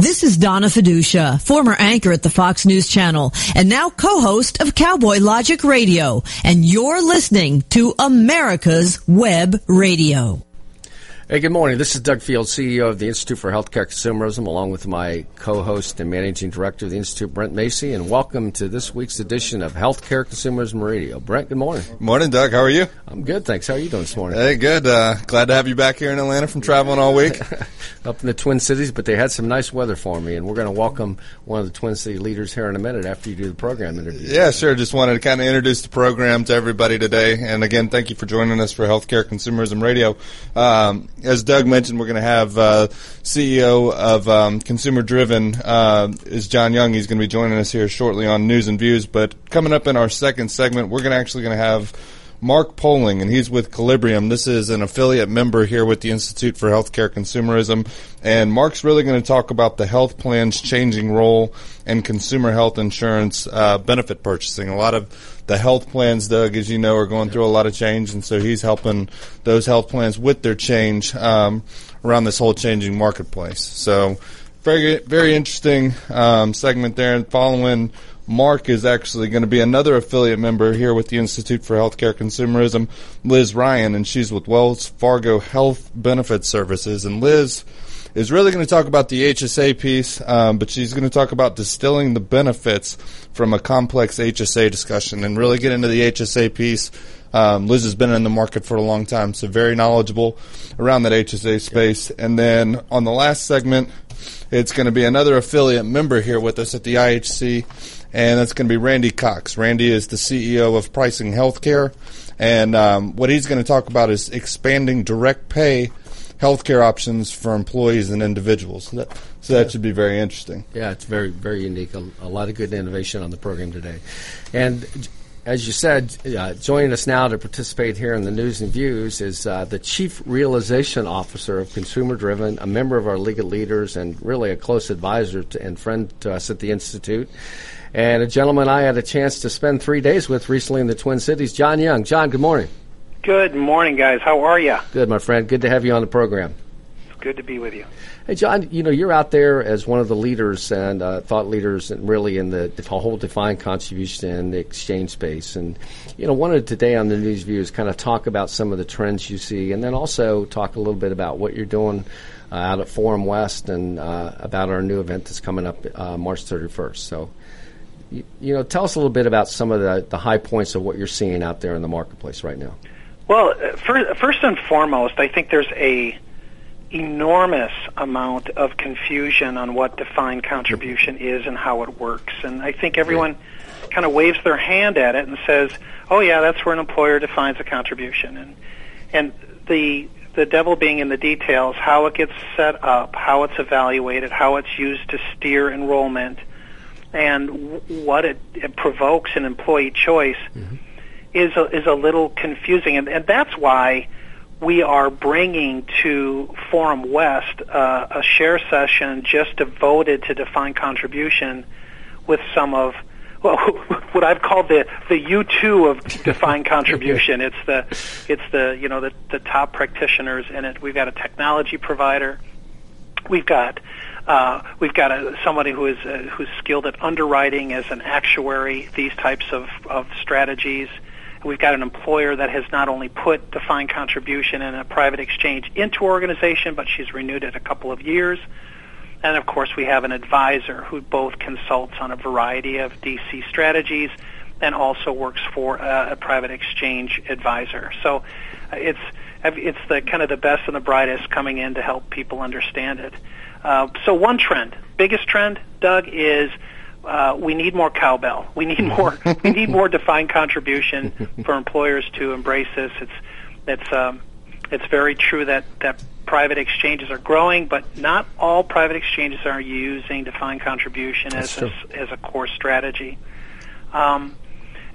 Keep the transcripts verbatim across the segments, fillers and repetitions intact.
This is Donna Fiducia, former anchor at the Fox News Channel and now co-host of Cowboy Logic Radio, and you're listening to America's Web Radio. Hey, good morning. This is Doug Field, C E O of the Institute for Healthcare Consumerism, along with my co-host and managing director of the Institute, Brent Macy, and welcome to this week's edition of Healthcare Consumerism Radio. Brent, good morning. Morning, Doug. How are you? I'm good, thanks. How are you doing this morning? Hey, good. Uh, glad to have you back here in Atlanta from traveling all week. Up in the Twin Cities, but they had some nice weather for me, and we're going to welcome one of the Twin City leaders here in a minute after you do the program interview. Yeah, sure. Just wanted to kind of introduce the program to everybody today, and again, thank you for joining us for Healthcare Consumerism Radio. Um, As Doug mentioned, we're going to have uh, C E O of um, Consumer Driven uh, is John Young. He's going to be joining us here shortly on News and Views. But coming up in our second segment, we're going to actually going to have Mark Poling, and he's with Colibrium. This is an affiliate member here with the Institute for Healthcare Consumerism. And Mark's really going to talk about the health plan's changing role in consumer health insurance uh, benefit purchasing. A lot of the health plans, Doug, as you know, are going through a lot of change, and so he's helping those health plans with their change um, around this whole changing marketplace. So very, very interesting um, segment there. And following Mark is actually going to be another affiliate member here with the Institute for Healthcare Consumerism, Liz Ryan, and she's with Wells Fargo Health Benefit Services. And Liz is really going to talk about the H S A piece, um, but she's going to talk about distilling the benefits from a complex H S A discussion and really get into the H S A piece. Um, Liz has been in the market for a long time, so very knowledgeable around that H S A space. And then on the last segment, it's going to be another affiliate member here with us at the I H C, and that's going to be Randy Cox. Randy is the C E O of Pricing Healthcare, and um, what he's going to talk about is expanding direct pay healthcare options for employees and individuals. So that should be very interesting. Yeah, it's very, very unique. A, a lot of good innovation on the program today. And as you said, uh, joining us now to participate here in the News and Views is uh, the Chief Realization Officer of Consumer Driven, a member of our League of Leaders, and really a close advisor to, and friend to us at the Institute, and a gentleman I had a chance to spend three days with recently in the Twin Cities, John Young. John, good morning. Good morning, guys. How are you? Good, my friend. Good to have you on the program. It's good to be with you. Hey, John, you know, you're out there as one of the leaders and uh, thought leaders and really in the, the whole defined contribution and the exchange space. And, you know, wanted today on the News View is kind of talk about some of the trends you see and then also talk a little bit about what you're doing uh, out at Forum West and uh, about our new event that's coming up uh, March thirty-first. So, you, you know, tell us a little bit about some of the, the high points of what you're seeing out there in the marketplace right now. Well, first and foremost, I think there's a enormous amount of confusion on what defined contribution is and how it works. And I think everyone kind of waves their hand at it and says, oh, yeah, that's where an employer defines a contribution. And and the the devil being in the details, how it gets set up, how it's evaluated, how it's used to steer enrollment, and what it, it provokes in employee choice. Mm-hmm. Is a, is a little confusing, and, and that's why we are bringing to Forum West uh, a share session just devoted to defined contribution with some of well, what I've called the the U two of defined contribution. It's the it's the you know the, the top practitioners in it. We've got a technology provider. We've got uh, we've got a, somebody who is uh, who's skilled at underwriting as an actuary. These types of, of strategies. We've got an employer that has not only put defined contribution and a private exchange into our organization, but she's renewed it a couple of years. And, of course, we have an advisor who both consults on a variety of D C strategies and also works for uh, a private exchange advisor. So uh, it's it's the kind of the best and the brightest coming in to help people understand it. Uh, so one trend, biggest trend, Doug, is Uh, we need more cowbell. We need more. We need more defined contribution for employers to embrace this. It's it's um, it's very true that, that private exchanges are growing, but not all private exchanges are using defined contribution as a, as a core strategy. Um,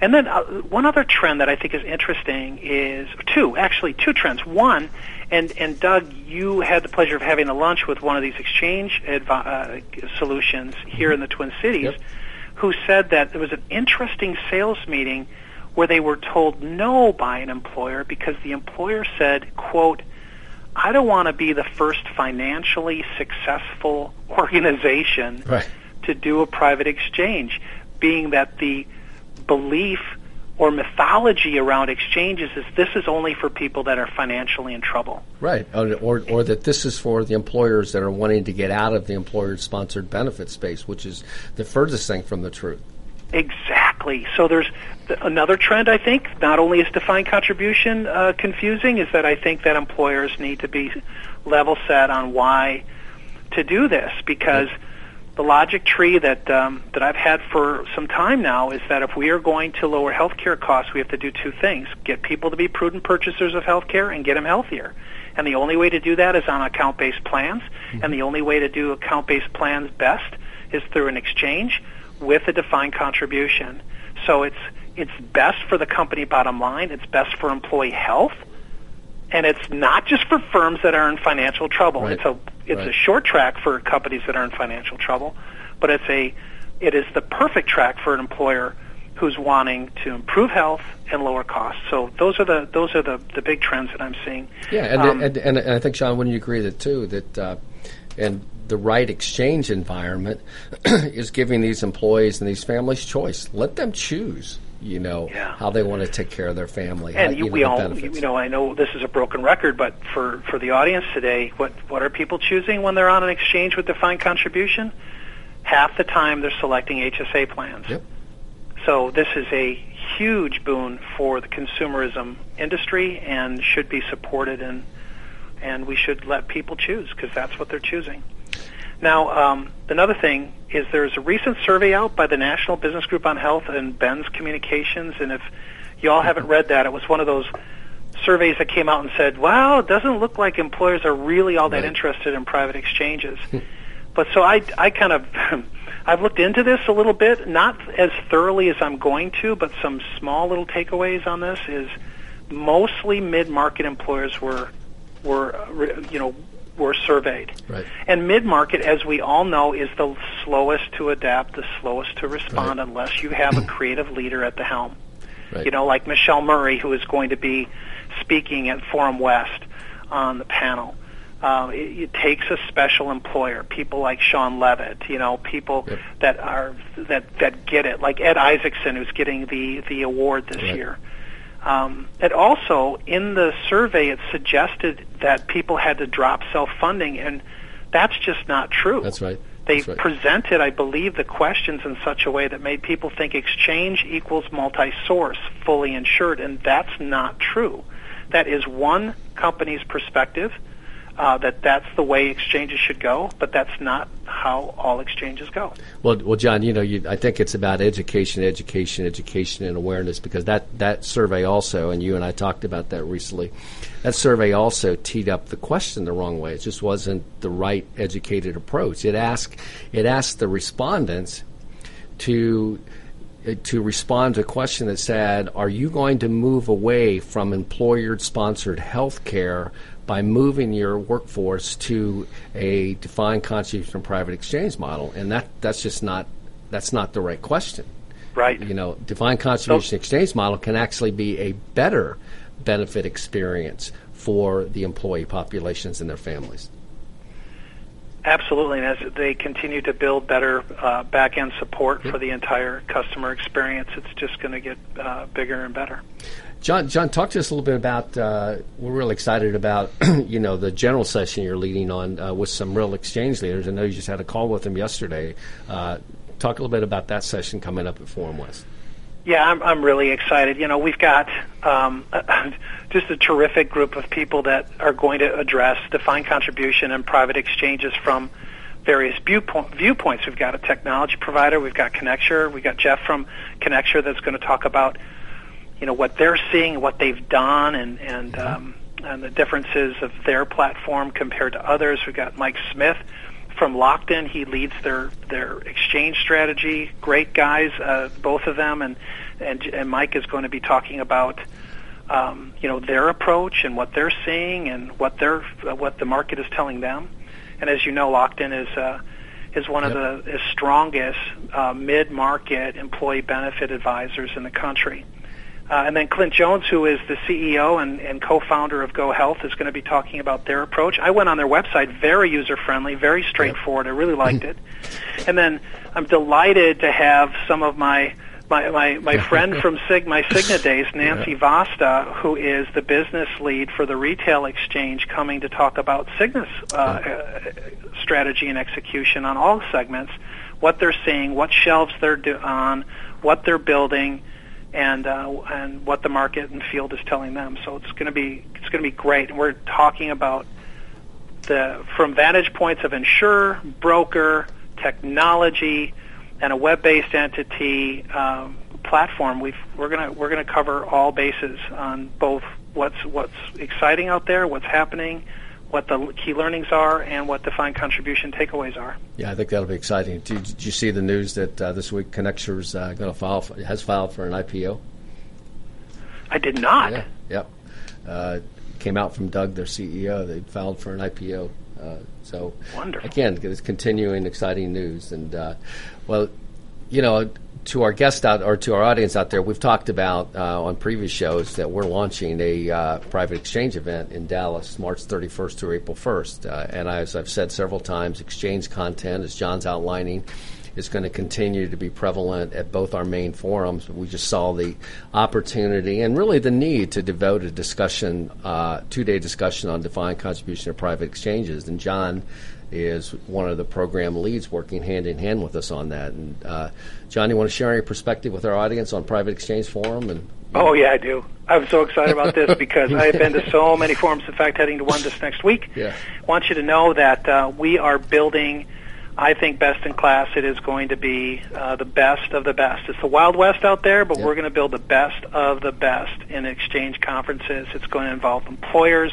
and then uh, one other trend that I think is interesting is two actually two trends. One, and and Doug, you had the pleasure of having a lunch with one of these exchange advi- uh, solutions here in the Twin Cities, yep. who said that there was an interesting sales meeting where they were told no by an employer because the employer said, quote, I don't want to be the first financially successful organization right. to do a private exchange, being that the belief or mythology around exchanges is this is only for people that are financially in trouble. Right, or or that this is for the employers that are wanting to get out of the employer-sponsored benefit space, which is the furthest thing from the truth. Exactly. So there's th- another trend, I think, not only is defined contribution uh, confusing, is that I think that employers need to be level set on why to do this, because the logic tree that um, that I've had for some time now is that if we are going to lower healthcare costs, we have to do two things: get people to be prudent purchasers of healthcare and get them healthier. And the only way to do that is on account-based plans, mm-hmm. and the only way to do account-based plans best is through an exchange with a defined contribution. So it's it's best for the company bottom line, it's best for employee health, and it's not just for firms that are in financial trouble. Right. It's a it's right. a short track for companies that are in financial trouble, but it's a it is the perfect track for an employer who's wanting to improve health and lower costs. So those are the those are the, the big trends that I'm seeing. Yeah, and um, and, and and I think, Sean, wouldn't you agree that too that uh, and the right exchange environment is giving these employees and these families choice. Let them choose, you know, yeah. how they want to take care of their family. And how, we all, you know, I know this is a broken record, but for, for the audience today, what, what are people choosing when they're on an exchange with defined contribution? Half the time they're selecting H S A plans. Yep. So this is a huge boon for the consumerism industry and should be supported, and, and we should let people choose because that's what they're choosing. Now, um, another thing is there's a recent survey out by the National Business Group on Health and Ben's Communications, and if you all haven't read that, it was one of those surveys that came out and said, wow, it doesn't look like employers are really all that right. interested in private exchanges. But so I, I kind of, I've looked into this a little bit, not as thoroughly as I'm going to, but some small little takeaways on this is mostly mid-market employers were, were, you know, were surveyed. Right. And mid-market, as we all know, is the slowest to adapt, the slowest to respond right. unless you have a creative leader at the helm. Right. You know, like Michelle Murray, who is going to be speaking at Forum West on the panel. Uh, it, it takes a special employer, people like Sean Levitt, you know, people yep. that are that, that get it, like Ed Isaacson, who's getting the, the award this right. year. Um, and also, in the survey, it suggested that people had to drop self-funding, and that's just not true. That's right. They that's right. presented, I believe, the questions in such a way that made people think exchange equals multi-source, fully insured, and that's not true. That is one company's perspective, uh, that that's the way exchanges should go, but that's not how all exchanges go. Well, well, John, you know, you, I think it's about education, education, education, and awareness, because that, that survey also, and you and I talked about that recently, that survey also teed up the question the wrong way. It just wasn't the right educated approach. It asked it asked the respondents to to respond to a question that said, are you going to move away from employer-sponsored health care by moving your workforce to a defined contribution private exchange model? And that, that's just not that's not the right question. Right. You know, defined contribution so, exchange model can actually be a better benefit experience for the employee populations and their families. Absolutely, and as they continue to build better uh, back-end support yep. for the entire customer experience, it's just going to get uh, bigger and better. John, John, talk to us a little bit about, uh, we're really excited about, you know, the general session you're leading on uh, with some real exchange leaders. I know you just had a call with them yesterday. Uh, talk a little bit about that session coming up at Forum West. Yeah, I'm, I'm really excited. You know, we've got um, just a terrific group of people that are going to address defined contribution and private exchanges from various viewpoint, viewpoints. We've got a technology provider. We've got Connecture. We've got Jeff from Connecture that's going to talk about, you know, what they're seeing, what they've done, and and, um, and the differences of their platform compared to others. We've got Mike Smith from Lockton. He leads their, their exchange strategy. Great guys, uh, both of them, and, and and Mike is going to be talking about, um, you know, their approach and what they're seeing and what they're uh, what the market is telling them. And as you know, Lockton is uh, is one yep. of the is strongest uh, mid-market employee benefit advisors in the country. Uh, and then Clint Jones, who is the C E O and, and co-founder of Go Health, is going to be talking about their approach. I went on their website, very user-friendly, very straightforward. I really liked it. And then I'm delighted to have some of my my my, my friend from Sig, my Cigna days, Nancy yeah. Vasta, who is the business lead for the retail exchange, coming to talk about Cigna's uh, yeah. strategy and execution on all segments, what they're seeing, what shelves they're do- on, what they're building, and uh, and what the market and field is telling them. So it's going to be it's going to be great. And we're talking about the from vantage points of insurer, broker, technology, and a web-based entity um, platform. We've we're gonna we're gonna cover all bases on both what's what's exciting out there, what's happening, what the key learnings are, and what defined contribution takeaways are. Yeah, I think that'll be exciting. Did, did you see the news that uh, this week Connecture's uh, going to file for, has filed for an I P O? I did not. Yeah, yeah. Uh, came out from Doug, their C E O. They filed for an I P O. Uh, so wonderful. Again, it's continuing exciting news. And uh, well, you know, to our guests out or to our audience out there, we've talked about uh, on previous shows that we're launching a uh, private exchange event in Dallas, March thirty-first through April first. Uh, and as I've said several times, exchange content, as John's outlining, is going to continue to be prevalent at both our main forums. We just saw the opportunity and really the need to devote a discussion, uh, two-day discussion on defined contribution of private exchanges. And John is one of the program leads working hand-in-hand with us on that. And uh, John, you want to share your perspective with our audience on Private Exchange Forum? And Oh, yeah, I do. I'm so excited about this because I've been to so many forums, in fact, heading to one this next week. Yeah. I want you to know that uh, we are building, I think, best in class. It is going to be uh, the best of the best. It's the Wild West out there, but yep. we're going to build the best of the best in exchange conferences. It's going to involve employers,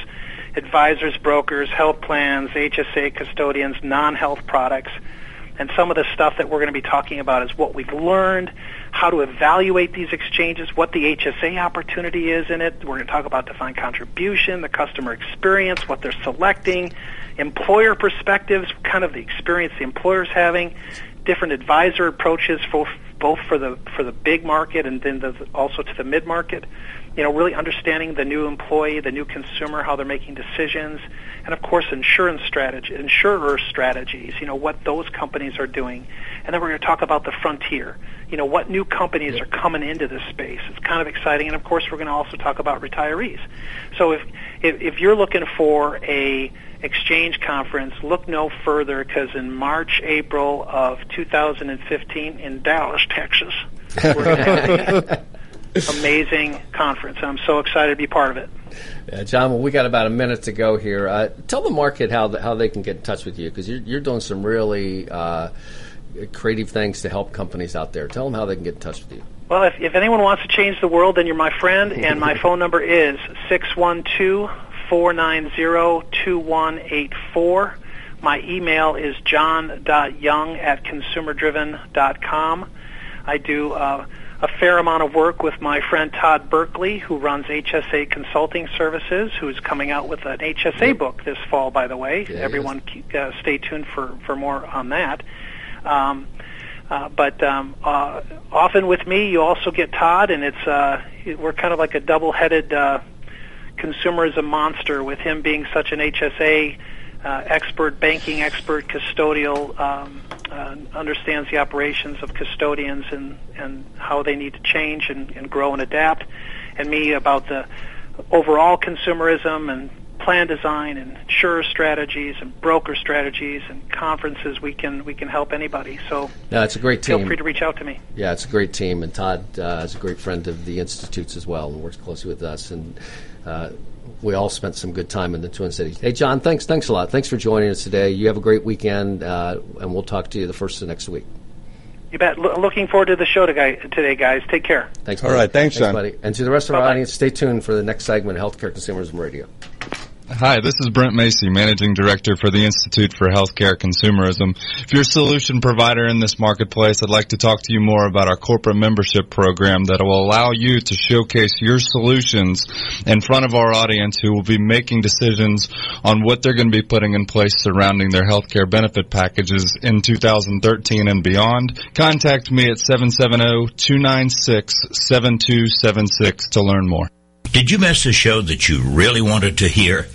advisors, brokers, health plans, H S A custodians, non-health products. And some of the stuff that we're going to be talking about is what we've learned, how to evaluate these exchanges, what the H S A opportunity is in it. We're going to talk about defined contribution, the customer experience, what they're selecting, employer perspectives, kind of the experience the employer's having, different advisor approaches for both for the for the big market and then the, also to the mid market. You know, really understanding the new employee, the new consumer, how they're making decisions, and of course, insurance strategy, insurer strategies. You know, what those companies are doing, and then we're going to talk about the frontier. You know, what new companies yeah. are coming into this space. It's kind of exciting, and of course, we're going to also talk about retirees. So if if, if you're looking for a exchange conference, look no further because in March, April of two thousand fifteen in Dallas, Texas, we're going to have an amazing conference. I'm so excited to be part of it. Yeah, John, well, we got about a minute to go here. Uh, tell the market how the, how they can get in touch with you because you're, you're doing some really uh, creative things to help companies out there. Tell them how they can get in touch with you. Well, if, if anyone wants to change the world, then you're my friend, and my phone number is six one two, four nine zero, two one eight four. My email is john dot young at consumer driven dot com. I do uh, a fair amount of work with my friend Todd Berkeley, who runs H S A Consulting Services, who's coming out with an H S A book this fall, by the way. Yeah, Everyone uh, stay tuned for, for more on that. Um, Uh, but um, uh, often with me, you also get Todd, and it's uh, we're kind of like a double-headed uh, consumerism monster with him being such an H S A uh, expert, banking expert, custodial, um, uh, understands the operations of custodians and, and how they need to change and, and grow and adapt, and me about the overall consumerism and plan design and insurer strategies and broker strategies and conferences. We can we can help anybody. So no, it's a great team. Feel free to reach out to me. Yeah, it's a great team, and Todd uh, is a great friend of the institutes as well, and works closely with us. And uh, we all spent some good time in the Twin Cities. Hey, John, thanks thanks a lot. Thanks for joining us today. You have a great weekend, uh, and we'll talk to you the first of next week. You bet. L- looking forward to the show today, guys. Take care. Thanks. All buddy. right. Thanks, thanks John. Buddy. And to the rest of Bye-bye. our audience, stay tuned for the next segment of Healthcare Consumerism Radio. Hi, this is Brent Macy, Managing Director for the Institute for Healthcare Consumerism. If you're a solution provider in this marketplace, I'd like to talk to you more about our corporate membership program that will allow you to showcase your solutions in front of our audience who will be making decisions on what they're going to be putting in place surrounding their healthcare benefit packages in two thousand thirteen and beyond. Contact me at seven seven zero, two nine six, seven two seven six to learn more. Did you miss a show that you really wanted to hear?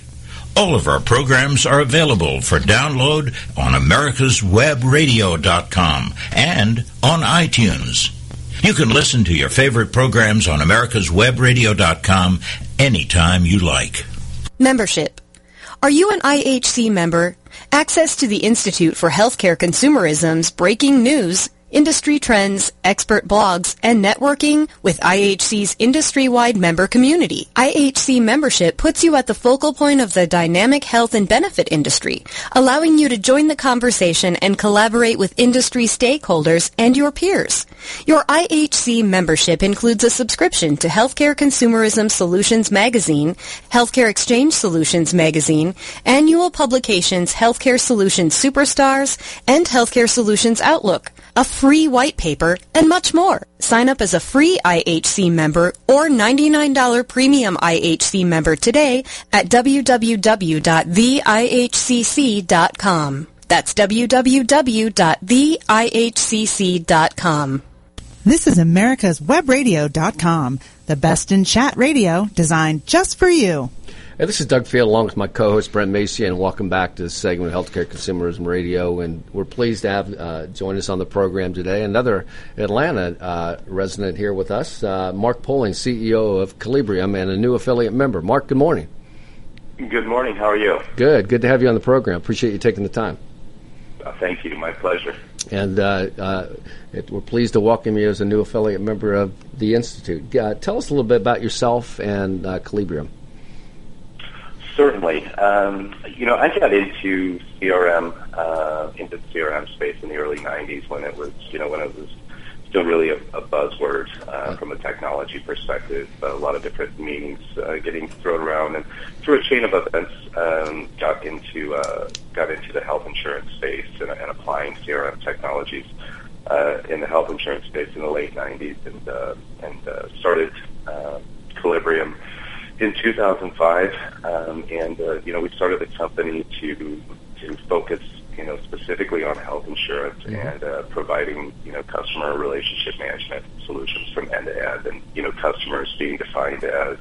All of our programs are available for download on Americas Web Radio dot com and on iTunes. You can listen to your favorite programs on Americas Web Radio dot com anytime you like. Membership. Are you an I H C member? Access to the Institute for Healthcare Consumerism's breaking news, industry trends, expert blogs, and networking with I H C's industry-wide member community. I H C membership puts you at the focal point of the dynamic health and benefit industry, allowing you to join the conversation and collaborate with industry stakeholders and your peers. Your I H C membership includes a subscription to Healthcare Consumerism Solutions Magazine, Healthcare Exchange Solutions Magazine, annual publications Healthcare Solutions Superstars, and Healthcare Solutions Outlook, a free white paper, and much more. Sign up as a free I H C member or ninety-nine dollars premium I H C member today at w w w dot the i h c c dot com. That's w w w dot the i h c c dot com. This is Americas Web Radio dot com, the best in chat radio designed just for you. Hey, this is Doug Field along with my co-host Brent Macy, and welcome back to this segment of Healthcare Consumerism Radio. And we're pleased to have uh, join us on the program today another Atlanta uh, resident here with us, uh, Mark Poling, C E O of Colibrium and a new affiliate member. Mark, good morning. Good morning. How are you? Good. Good to have you on the program. Appreciate you taking the time. Uh, thank you. My pleasure. And uh, uh, it, we're pleased to welcome you as a new affiliate member of the Institute. Uh, tell us a little bit about yourself and uh, Colibrium. Certainly. Um, you know, I got into C R M, uh, into the C R M space in the early nineties when it was, you know, when it was still really a, a buzzword uh, from a technology perspective. A lot of different meetings uh, getting thrown around, and through a chain of events, um, got into uh, got into the health insurance space and, and applying C R M technologies uh, in the health insurance space in the late nineties, and uh, and uh, started uh, Colibrium in two thousand five, um, and uh, you know, we started the company to to focus, you know, specifically on health insurance mm-hmm. and uh, providing, you know, customer relationship management solutions from end to end, and you know, customers being defined as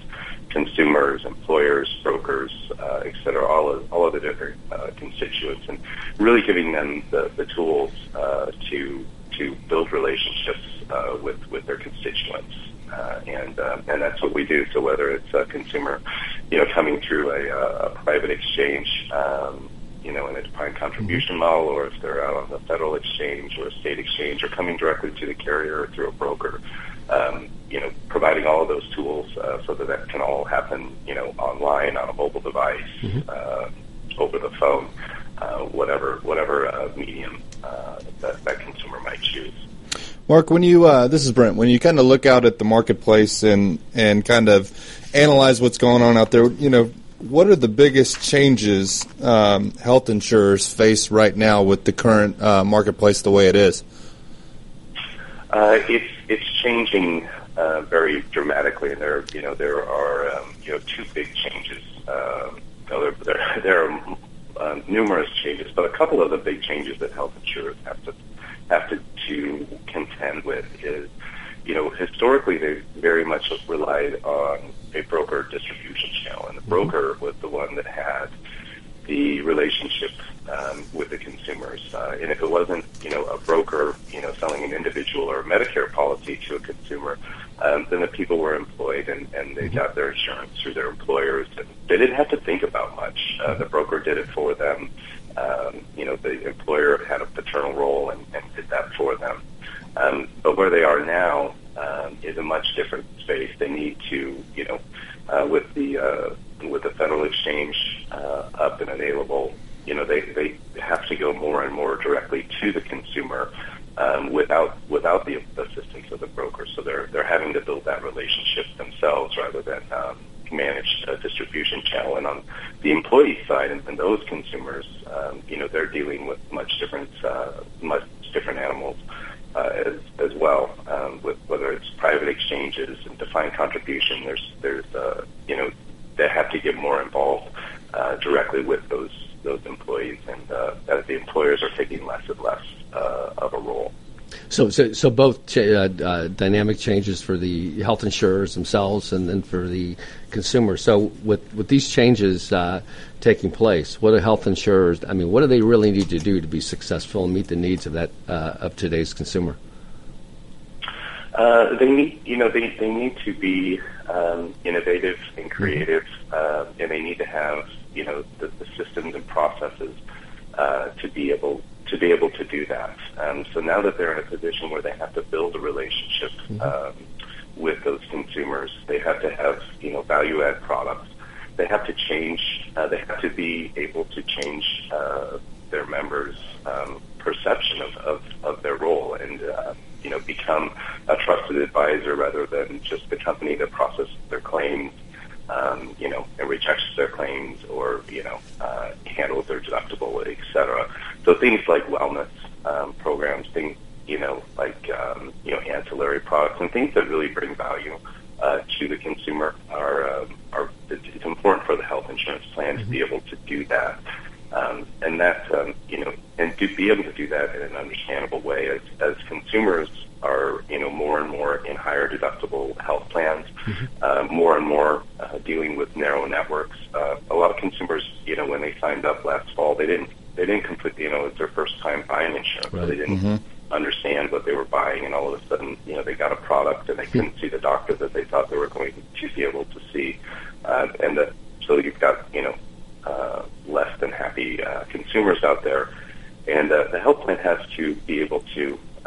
consumers, employers, brokers, uh, et cetera, all of all of the different uh, constituents, and really giving them the, the tools uh, to to build relationships uh, with with their constituents. Uh, and um, and that's what we do. So whether it's a consumer, you know, coming through a, a private exchange, um, you know, in a defined contribution model, or if they're out on the federal exchange or a state exchange, or coming directly to the carrier or through a broker, um, you know, providing all of those tools uh, so that that can all happen, you know, online, on a mobile device, mm-hmm. uh, over the phone, uh, whatever whatever uh, medium uh, that, that consumer might choose. Mark, when you uh, this is Brent. When you kind of look out at the marketplace and and kind of analyze what's going on out there, you know, what are the biggest changes um, health insurers face right now with the current uh, marketplace the way it is? Uh, it's it's changing uh, very dramatically, and there you know there are um, you know two big changes. Uh, there there, there are uh, numerous changes, but a couple of the big changes that health insurers have to. have to, to contend with is, you know, historically they very much relied on a broker distribution channel, and the broker was the one that had the relationship um, with the consumers. Uh, and if it wasn't, you know, a broker, you know, selling an individual or a Medicare policy to a consumer, um, then the people were employed and, and they got their insurance through their employers. And they didn't have to think about much. Uh, the broker did it for them. Um, you know, the employer had a paternal role and, and did that for them. Um, but where they are now um, is a much different space. They need to, you know, uh, with the uh, with the federal exchange uh, up and available, you know, they, they have to go more and more directly to the consumer um, without without the assistance of the broker. So they're they're having to build that relationship themselves rather than um, managed uh, distribution channel. And on the employee side and, and those consumers, um, you know, they're dealing with much different, uh, much different animals uh, as as well. Um, with whether it's private exchanges and defined contribution, there's there's uh, you know, they have to get more involved uh, directly with those those employees, and uh, as the employers are taking less and less uh, of a role. So, so, so both ch- uh, uh, dynamic changes for the health insurers themselves, and then for the consumer. So, with with these changes uh, taking place, what do health insurers? I mean, what do they really need to do to be successful and meet the needs of that uh, of today's consumer? Uh, they need, you know, they they need to be um, innovative and creative, mm-hmm. uh, and they need to have, you know, the, the systems and processes uh, to be able. to be able to do that. Um, so now that they're in a position where they have to build a relationship um, with those consumers, they have to have, you know, value-add products. They have to change, uh, they have to be able to change uh, their members' um, perception of, of, of their role and, uh, you know, become a trusted advisor rather than just the company that processes their claims, um, you know, and rejects their claims or, you know, uh, handles their deductible, et cetera. So things like wellness um, programs, things, you know, like, um, you know, ancillary products and things that really bring value uh, to the consumer are, um, are, it's important for the health insurance plan to be able to do that. Um, and that, um, you know, and to be able to do that in an understandable way as, as consumers are, you know, more and more in higher deductible health plans, uh, more and more uh, dealing with narrow networks. Uh, a lot of consumers, you know, when they signed up last fall, they didn't They didn't completely, you know, it's their first time buying insurance. Right. So they didn't mm-hmm. understand what they were buying, and all of a sudden, you know, they got a product and they couldn't see the doctor that they thought they were going to be able to see. Uh, and the, so you've got, you know, uh, less than happy uh, consumers out there. And uh, the health plan has to be able to,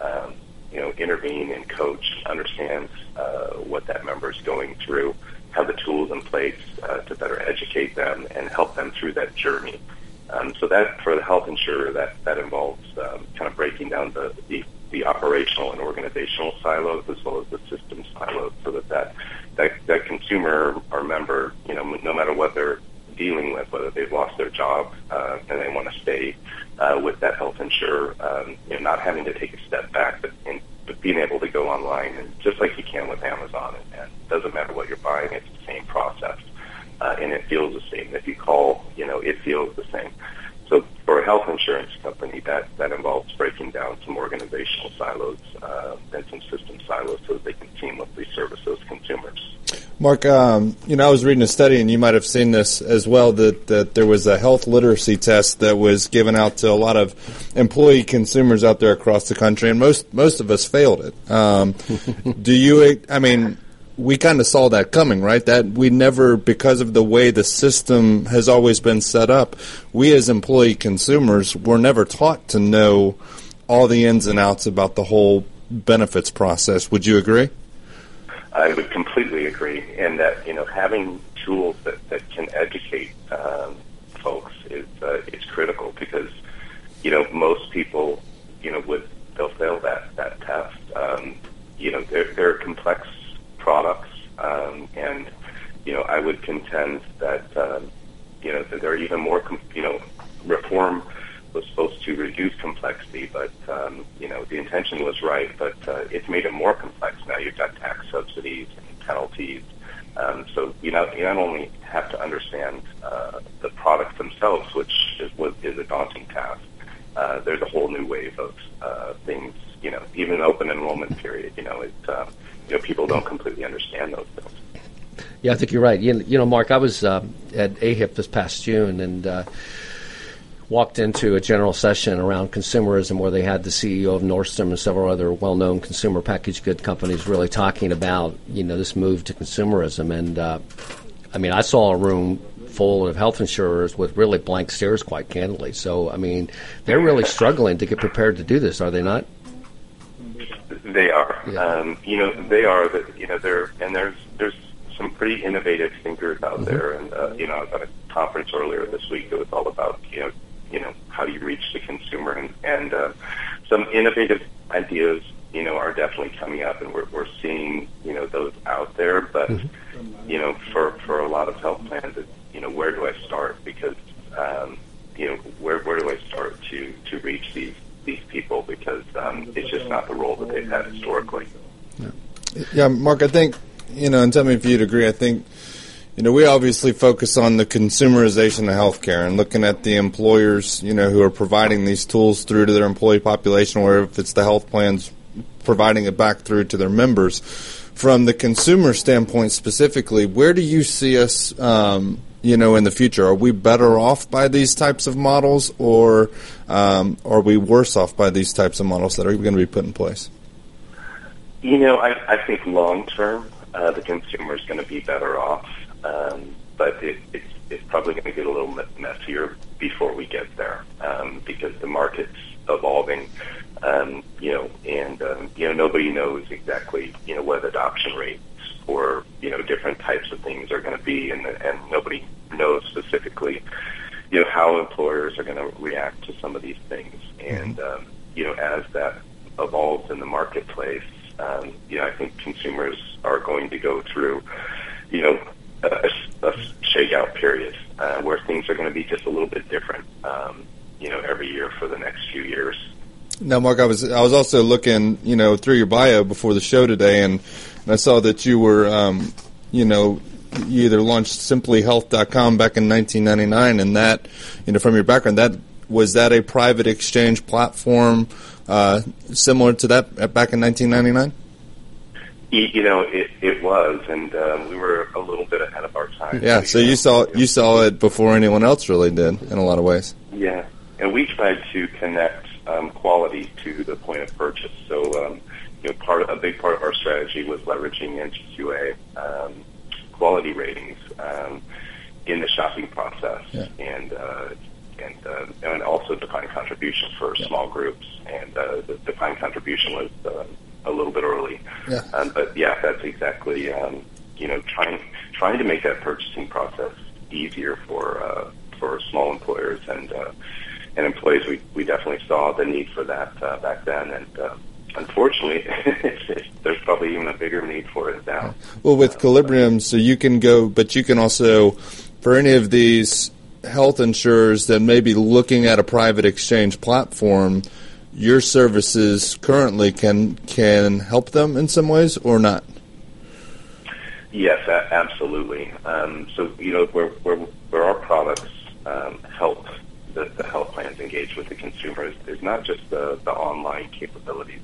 um, you know, intervene and coach, understand uh, what that member is going through, have the tools in place uh, to better educate them and help them through that journey. Um, so that, for the health insurer, that, that involves um, kind of breaking down the, the, the operational and organizational silos as well as the system silos so that that, that that consumer or member, you know, no matter what they're dealing with, whether they've lost their job uh, and they want to stay uh, with that health insurer, um, you know, not having to take a step back, but, in, but being able to go online, and just like you can with Amazon, and, and it doesn't matter what you're buying, it's the same process. Uh, and it feels the same. If you call, you know, it feels the same. So for a health insurance company, that, that involves breaking down some organizational silos uh, and some system silos so that they can seamlessly service those consumers. Mark, um, you know, I was reading a study, and you might have seen this as well, that, that there was a health literacy test that was given out to a lot of employee consumers out there across the country, and most, most of us failed it. Um, do you, I mean... we kind of saw that coming, right? That we never, because of the way the system has always been set up, we as employee consumers were never taught to know all the ins and outs about the whole benefits process. Would you agree? I would completely agree. And that, you know, having tools that, that can educate um, folks is uh, is critical because, you know, most people, you know, would they'll fail that, that test. Um, you know, they're, they're complex products, um, and, you know, I would contend that, um, you know, that they're even more, com- you know, reform was supposed to reduce complexity, but, um, you know, the intention was right, but uh, it's made it more complex now. You've got tax subsidies and penalties, um, so you know, you not only have to understand uh, the products themselves, which is, was, is a daunting task, uh, there's a whole new wave of uh, things, you know, even open enrollment period, you know, it's... Um, You know, people don't completely understand those things. Yeah, I think you're right. You, you know, Mark, I was uh, at A H I P this past June and uh, walked into a general session around consumerism where they had the C E O of Nordstrom and several other well-known consumer packaged good companies really talking about, you know, this move to consumerism. And, uh, I mean, I saw a room full of health insurers with really blank stares, quite candidly. So, I mean, they're really struggling to get prepared to do this, are they not? They are, yeah. um, you know, they are, but, you know, they're, and there's, there's some pretty innovative thinkers out mm-hmm. there. And, uh, you know, I was at a conference earlier this week that was all about, you know, you know, how do you reach the consumer and, and, uh, some innovative ideas you know, are definitely coming up, and we're we're seeing, you know, those out there. But mm-hmm. you know, for for a lot of health plans, it's, you know, where do I start? Because um, you know, where where do I start to to reach these these people? Because um, it's just not the role that they've had historically. Yeah, yeah, Mark, I think, you know, and tell me if you'd agree. I think, you know, we obviously focus on the consumerization of healthcare and looking at the employers, you know, who are providing these tools through to their employee population, or if it's the health plans providing it back through to their members. From the consumer standpoint specifically, where do you see us, um, you know, in the future? Are we better off by these types of models, or um, are we worse off by these types of models that are going to be put in place? You know, I, I think long term, uh, the consumer is going to be better off. Um, but it, it's, it's probably going to get a little messier before we get there, um, because the market's evolving, um, you know, and, um, you know, nobody knows exactly, you know, what adoption rates or, you know, different types of things are going to be, and, and nobody knows specifically, you know, how employers are going to react to some of these things. And, um, you know, as that evolves in the marketplace, um, you know, I think consumers are going to go through, you know, A, a shakeout period uh, where things are going to be just a little bit different, um, you know, every year for the next few years. Now, Mark, I was I was also looking, you know, through your bio before the show today, and I saw that you were, um, you know, you either launched simply health dot com back in nineteen ninety-nine, and that, you know, from your background, that was that a private exchange platform uh, similar to that back in nineteen ninety-nine? You know, it, it was, and uh, we were a little bit ahead of our time. Yeah, so you saw you saw it before anyone else really did, in a lot of ways. Yeah, and we tried to connect um, quality to the point of purchase. So, um, you know, part of, a big part of our strategy was leveraging N G Q A um, quality ratings um, in the shopping process, yeah. and uh, and uh, and also defined contribution for yeah. small groups, and uh, the defined contribution was. Uh, a little bit early. Yeah. Um, but yeah, that's exactly, um, you know, trying trying to make that purchasing process easier for uh, for small employers and uh, and employees. We, we definitely saw the need for that uh, back then, and uh, unfortunately, there's probably even a bigger need for it now. Well, with Colibrium, so you can go, but you can also, for any of these health insurers that may be looking at a private exchange platform, your services currently can can help them in some ways or not? Yes, absolutely. Um, so, you know, where, where, where our products um, help the, the health plans engage with the consumers is not just the, the online capabilities,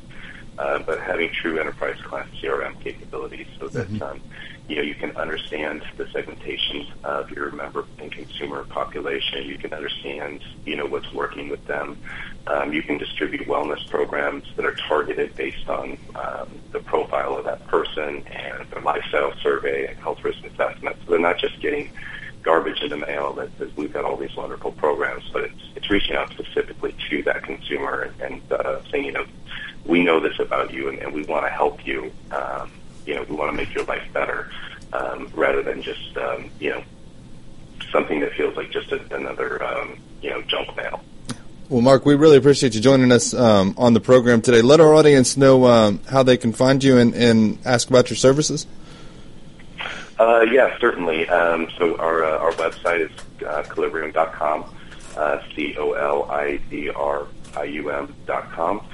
uh, but having true enterprise-class C R M capabilities so that, mm-hmm. um, you know, you can understand the segmentation of your member and consumer population. You can understand, you know, what's working with them. Um, you can distribute wellness programs that are targeted based on um, the profile of that person and their lifestyle survey and health risk assessment. So they're not just getting garbage in the mail that says we've got all these wonderful programs, but it's it's reaching out specifically to that consumer and, and uh, saying, you know, we know this about you and, and we want to help you. Um, you know, we want to make your life better, um, rather than just um, you know, something that feels like just a, another um, you know, junk mail. Well, Mark, we really appreciate you joining us um, on the program today. Let our audience know um, how they can find you and, and ask about your services. Uh, yeah, certainly. Um, so our uh, our website is uh, colibrium dot com, uh, C O L I B R I U M dot com.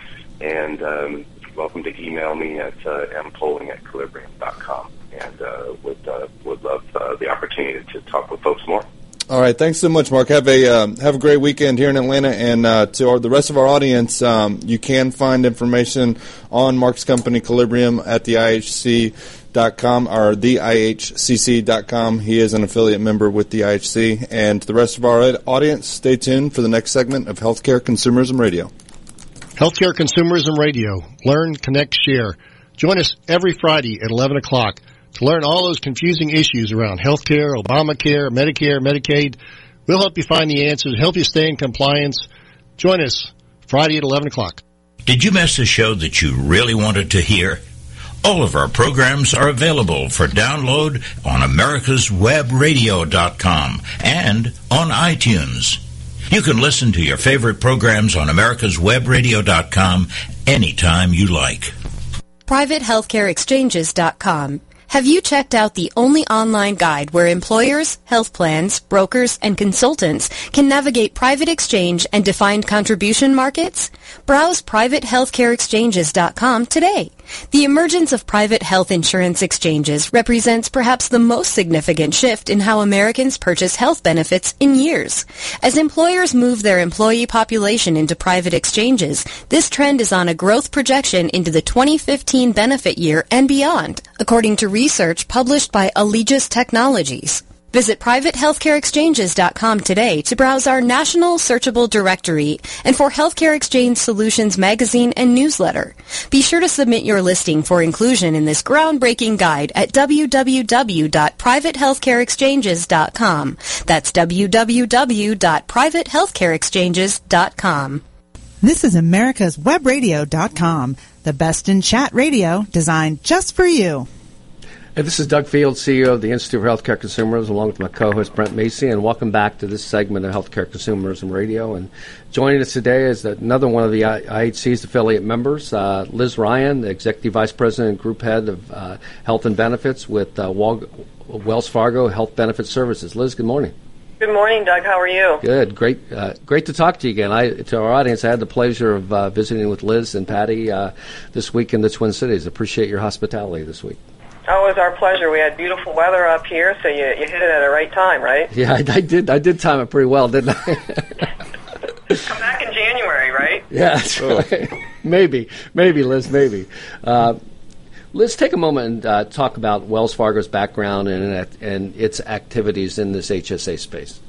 And um, welcome to email me at uh, m poling at colibrium dot com. And uh, would, uh, would love uh, the opportunity to talk with folks more. All right, thanks so much, Mark. Have a um, have a great weekend here in Atlanta, and uh, to our, the rest of our audience, um, you can find information on Mark's company, Colibrium, at the I H C dot com or the I H C C dot com. He is an affiliate member with the I H C, and to the rest of our audience, stay tuned for the next segment of Healthcare Consumerism Radio. Healthcare Consumerism Radio. Learn, connect, share. Join us every Friday at eleven o'clock. To learn all those confusing issues around healthcare, Obamacare, Medicare, Medicaid, we'll help you find the answers, help you stay in compliance. Join us Friday at eleven o'clock. Did you miss a show that you really wanted to hear? All of our programs are available for download on Americas Web Radio dot com and on iTunes. You can listen to your favorite programs on Americas Web Radio dot com anytime you like. private healthcare exchanges dot com. Have you checked out the only online guide where employers, health plans, brokers, and consultants can navigate private exchange and defined contribution markets? Browse private healthcare exchanges dot com today. The emergence of private health insurance exchanges represents perhaps the most significant shift in how Americans purchase health benefits in years. As employers move their employee population into private exchanges, this trend is on a growth projection into the twenty fifteen benefit year and beyond, according to research published by Allegis Technologies. Visit private healthcare exchanges dot com today to browse our national searchable directory and for Healthcare Exchange Solutions magazine and newsletter. Be sure to submit your listing for inclusion in this groundbreaking guide at w w w dot private healthcare exchanges dot com. That's w w w dot private healthcare exchanges dot com. This is Americas Web Radio dot com, the best in chat radio designed just for you. Hey, this is Doug Field, C E O of the Institute for Healthcare Consumerism, along with my co-host Brent Macy, and welcome back to this segment of Healthcare Consumerism Radio. And joining us today is another one of the I H C's affiliate members, uh, Liz Ryan, the Executive Vice President and Group Head of uh, Health and Benefits with uh, Wal- Wells Fargo Health Benefit Services. Liz, good morning. Good morning, Doug. How are you? Good. Great uh, Great to talk to you again. I, to our audience, I had the pleasure of uh, visiting with Liz and Patty uh, this week in the Twin Cities. Appreciate your hospitality this week. Oh, it was our pleasure. We had beautiful weather up here, so you, you hit it at the right time, right? Yeah, I, I did. I did time it pretty well, didn't I? Come back in January, right? Yeah, that's right. maybe, maybe, Liz, maybe. Uh, Liz, take a moment and uh, talk about Wells Fargo's background and and its activities in this H S A space.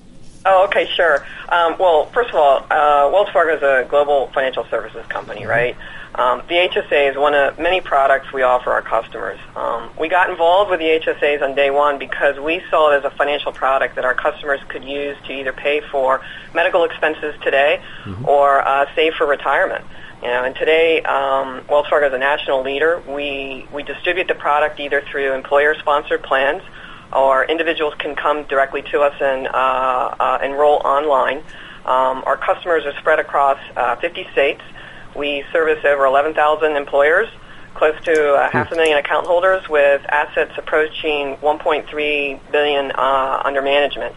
Oh, okay, sure. Um, well, first of all, uh, Wells Fargo is a global financial services company, right? Um, the H S A is one of many products we offer our customers. Um, we got involved with the H S As on day one because we saw it as a financial product that our customers could use to either pay for medical expenses today mm-hmm. or uh, save for retirement. You know, and today, um, Wells Fargo is a national leader. We we distribute the product either through employer-sponsored plans, or individuals can come directly to us and uh, uh, enroll online. Um, our customers are spread across uh, fifty states. We service over eleven thousand employers, close to uh, half a million account holders with assets approaching one point three billion dollars uh, under management.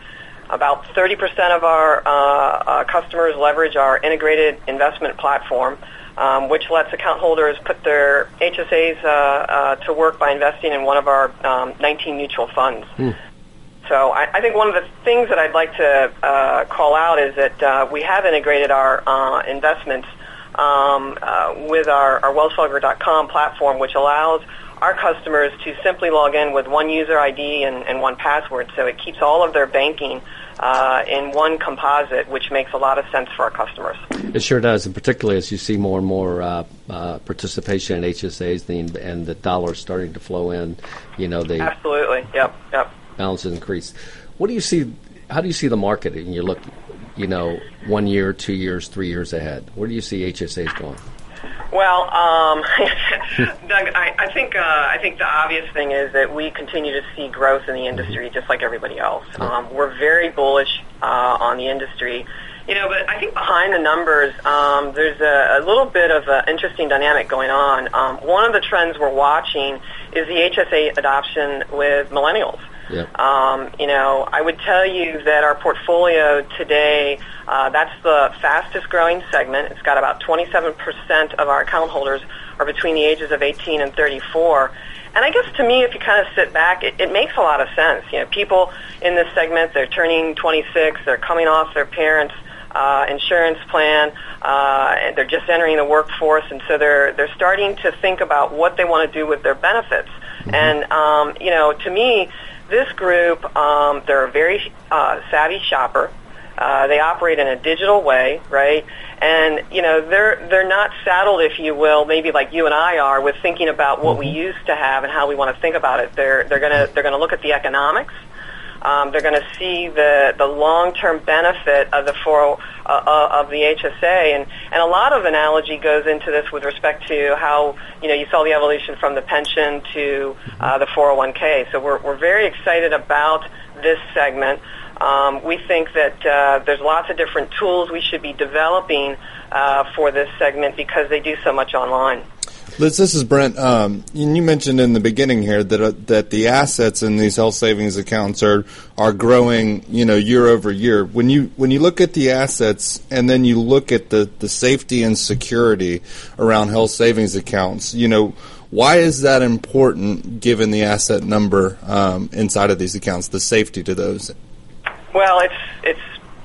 About thirty percent of our uh, uh, customers leverage our integrated investment platform, um, which lets account holders put their H S As uh, uh, to work by investing in one of our um, nineteen mutual funds. Mm. So I, I think one of the things that I'd like to uh, call out is that uh, we have integrated our uh, investments Um, uh, with our, our Wells Fargo dot com platform, which allows our customers to simply log in with one user I D and, and one password, so it keeps all of their banking uh, in one composite, which makes a lot of sense for our customers. It sure does, and particularly as you see more and more uh, uh, participation in H S As and the, and the dollars starting to flow in, you know, the absolutely, yep, yep, balances increase. What do you see? How do you see the market? And you look. You know, one year, two years, three years ahead? Where do you see H S As going? Well, um, Doug, I, I think uh, I think the obvious thing is that we continue to see growth in the industry, just like everybody else. Yeah. Um, we're very bullish uh, on the industry, you know. But I think behind the numbers, um, there's a, a little bit of an interesting dynamic going on. Um, one of the trends we're watching is the H S A adoption with millennials. Yeah. Um, you know, I would tell you that our portfolio today, uh, that's the fastest growing segment. It's got about twenty-seven percent of our account holders are between the ages of eighteen and thirty-four. And I guess to me, if you kind of sit back, it, it makes a lot of sense. You know, people in this segment, they're turning twenty-six, they're coming off their parents' uh, insurance plan, uh, and they're just entering the workforce, and so they're they're starting to think about what they want to do with their benefits. Mm-hmm. And, um, you know, to me, this group, um, they're a very uh, savvy shopper. Uh, they operate in a digital way, right? And, you know, they're they're not saddled, if you will, maybe like you and I are, with thinking about what we used to have and how we want to think about it. They're they're gonna they're gonna look at the economics. Um, they're going to see the, the long-term benefit of the for, uh, of the H S A, and, and a lot of analogy goes into this with respect to how, you know, you saw the evolution from the pension to uh, the four oh one k. So we're we're very excited about this segment. Um, we think that uh, there's lots of different tools we should be developing uh, for this segment because they do so much online. Liz, this is Brent. Um, you mentioned in the beginning here that uh, that the assets in these health savings accounts are are growing, you know, year over year. When you when you look at the assets and then you look at the, the safety and security around health savings accounts, you know, why is that important given the asset number um, inside of these accounts, the safety to those? Well, it's it's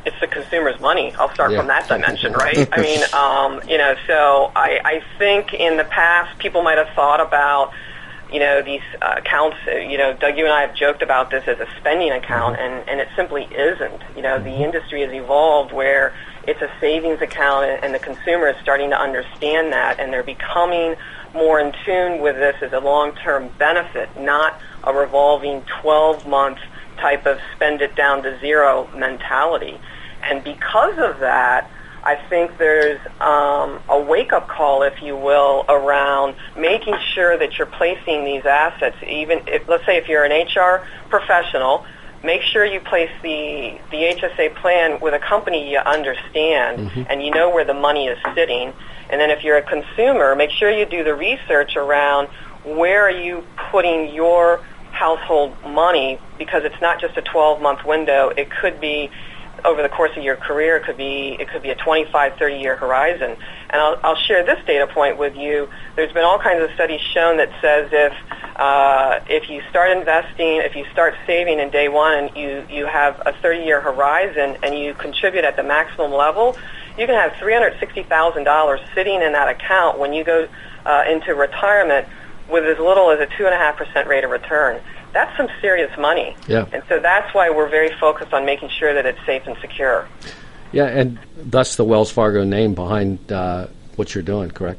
it's the consumer's money. I'll start yeah. from that dimension, right? I mean, um, you know, so I, I think in the past people might have thought about, you know, these uh, accounts, you know, Doug, you and I have joked about this as a spending account, and, and it simply isn't. You know, the industry has evolved where it's a savings account, and the consumer is starting to understand that, and they're becoming more in tune with this as a long-term benefit, not a revolving twelve-month type of spend it down to zero mentality. And because of that, I think there's um, a wake-up call, if you will, around making sure that you're placing these assets. Even if, let's say if you're an H R professional, make sure you place the, the H S A plan with a company you understand mm-hmm. and you know where the money is sitting. And then if you're a consumer, make sure you do the research around where are you putting your household money, because it's not just a twelve-month window. It could be over the course of your career. It could be it could be a twenty-five, thirty-year horizon. And I'll, I'll share this data point with you. There's been all kinds of studies shown that says if uh, if you start investing, if you start saving in day one, and you, you have a thirty-year horizon and you contribute at the maximum level, you can have three hundred sixty thousand dollars sitting in that account when you go uh, into retirement with as little as a two point five percent rate of return. That's some serious money. Yeah. And so that's why we're very focused on making sure that it's safe and secure. Yeah, and that's the Wells Fargo name behind uh, what you're doing, correct?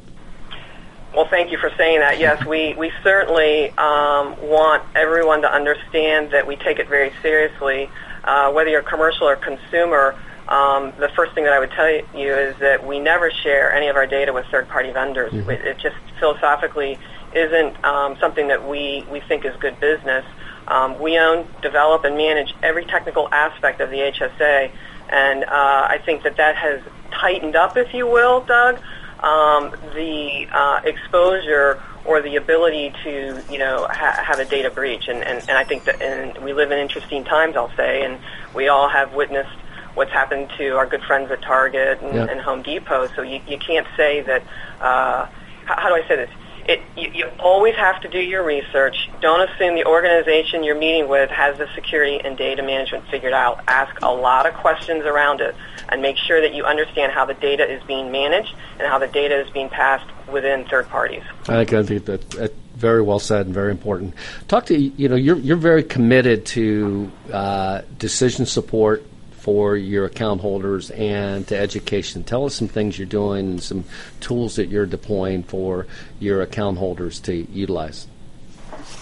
Well, thank you for saying that. Yes, we, we certainly um, want everyone to understand that we take it very seriously. Uh, whether you're commercial or consumer, um, the first thing that I would tell you is that we never share any of our data with third-party vendors. Mm-hmm. It, it just philosophically isn't um, something that we, we think is good business. Um, we own, develop, and manage every technical aspect of the H S A, and uh, I think that that has tightened up, if you will, Doug, um, the uh, exposure or the ability to, you know, ha- have a data breach. And, and, and I think that and we live in interesting times, I'll say, and we all have witnessed what's happened to our good friends at Target and, yeah. and Home Depot, so you, you can't say that, uh, how, how do I say this? It, you, you always have to do your research. Don't assume the organization you're meeting with has the security and data management figured out. Ask a lot of questions around it and make sure that you understand how the data is being managed and how the data is being passed within third parties. I think that, that's very well said and very important. Talk to, you know, you're, you're very committed to uh, decision support for your account holders and to education. Tell us some things you're doing and some tools that you're deploying for your account holders to utilize.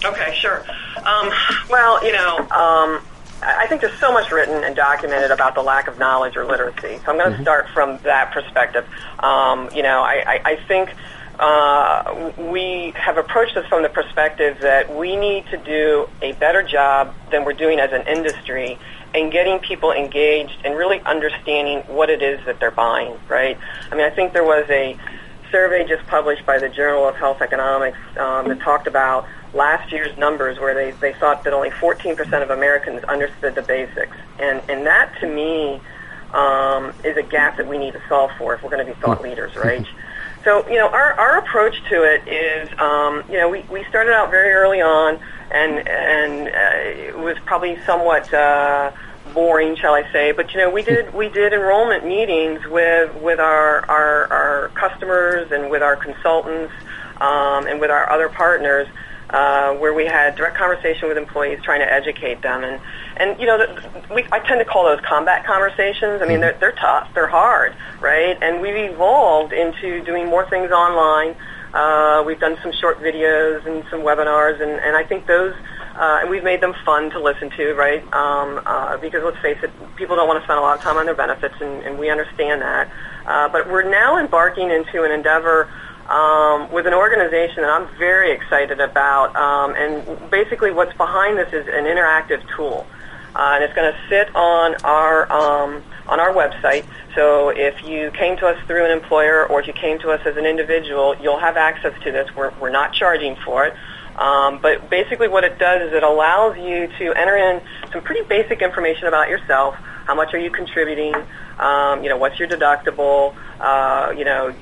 Okay, sure. Um, well, you know, um, I think there's so much written and documented about the lack of knowledge or literacy. So I'm going to mm-hmm. start from that perspective. Um, you know, I, I, I think uh, we have approached this from the perspective that we need to do a better job than we're doing as an industry and getting people engaged and really understanding what it is that they're buying, right? I mean, I think there was a survey just published by the Journal of Health Economics um, that talked about last year's numbers where they, they thought that only fourteen percent of Americans understood the basics. And, and that, to me, um, is a gap that we need to solve for if we're going to be thought leaders, right? So, you know, our, our approach to it is, um, you know, we, we started out very early on. And and uh, it was probably somewhat uh, boring, shall I say? But you know, we did we did enrollment meetings with with our our, our customers and with our consultants um, and with our other partners, uh, where we had direct conversation with employees, trying to educate them. And and you know, the, we I tend to call those combat conversations. I mean, they're they're tough, they're hard, right? And we've evolved into doing more things online. Uh, we've done some short videos and some webinars, and, and I think those, uh, and we've made them fun to listen to, right? Um, uh, because let's face it, people don't want to spend a lot of time on their benefits, and, and we understand that. Uh, but we're now embarking into an endeavor um, with an organization that I'm very excited about, um, and basically what's behind this is an interactive tool, uh, and it's going to sit on our um, on our website. So if you came to us through an employer or if you came to us as an individual, you'll have access to this. We're, we're not charging for it. Um, but basically what it does is it allows you to enter in some pretty basic information about yourself. How much are you contributing? Um, you know, what's your deductible? Uh, you know,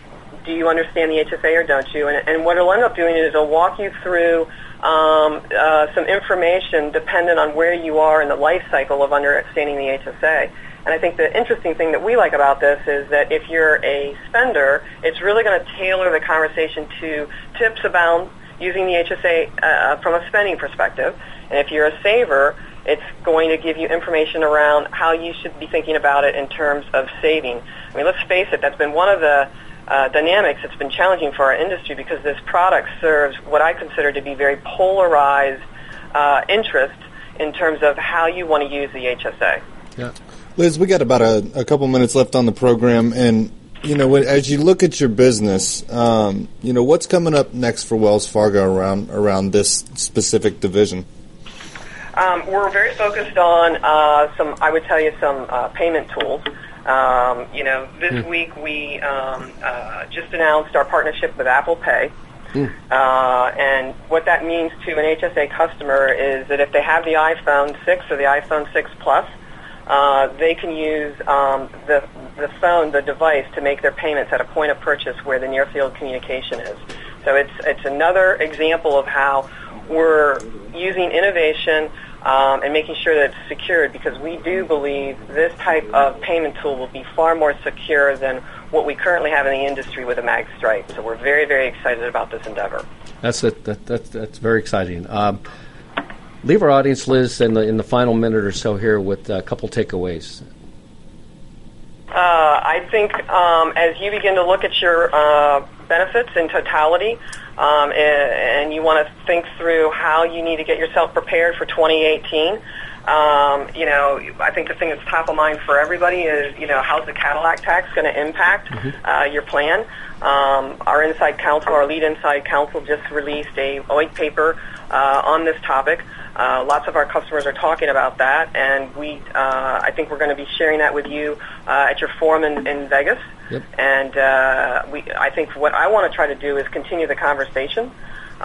do you understand the H S A or don't you? And, and what it'll end up doing is it'll walk you through um, uh, some information dependent on where you are in the life cycle of understanding the H S A. And I think the interesting thing that we like about this is that if you're a spender, it's really going to tailor the conversation to tips about using the H S A uh, from a spending perspective. And if you're a saver, it's going to give you information around how you should be thinking about it in terms of saving. I mean, let's face it, that's been one of the Uh, dynamics that's been challenging for our industry because this product serves what I consider to be very polarized uh, interest in terms of how you want to use the H S A. Yeah, Liz, we got about a, a couple minutes left on the program, and you know, as you look at your business, um, you know, what's coming up next for Wells Fargo around around this specific division? Um, we're very focused on uh, some, I would tell you, some uh, payment tools. Um, you know, this mm. week we um, uh, just announced our partnership with Apple Pay. Mm. Uh, and what that means to an H S A customer is that if they have the iPhone six or the iPhone six Plus, uh, they can use um, the, the phone, the device, to make their payments at a point of purchase where the near-field communication is. So it's, it's another example of how we're using innovation Um, and making sure that it's secured, because we do believe this type of payment tool will be far more secure than what we currently have in the industry with a mag stripe. So we're very, very excited about this endeavor. That's a, that, that, that's very exciting. Um, leave our audience, Liz, in the, in the final minute or so here with a couple takeaways. Uh, I think um, as you begin to look at your uh, benefits in totality, Um, and, and you want to think through how you need to get yourself prepared for twenty eighteen. Um, you know, I think the thing that's top of mind for everybody is, you know, how's the Cadillac tax going to impact mm-hmm. uh, your plan? Um, our Inside Council, our lead Inside Council, just released a white paper uh, on this topic. Uh, lots of our customers are talking about that, and we, uh, I think we're going to be sharing that with you uh, at your forum in, in Vegas. Yep. And uh, we, I think what I want to try to do is continue the conversation.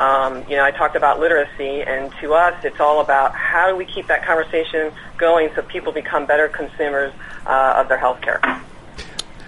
Um, you know, I talked about literacy, and to us, it's all about how do we keep that conversation going so people become better consumers uh, of their healthcare.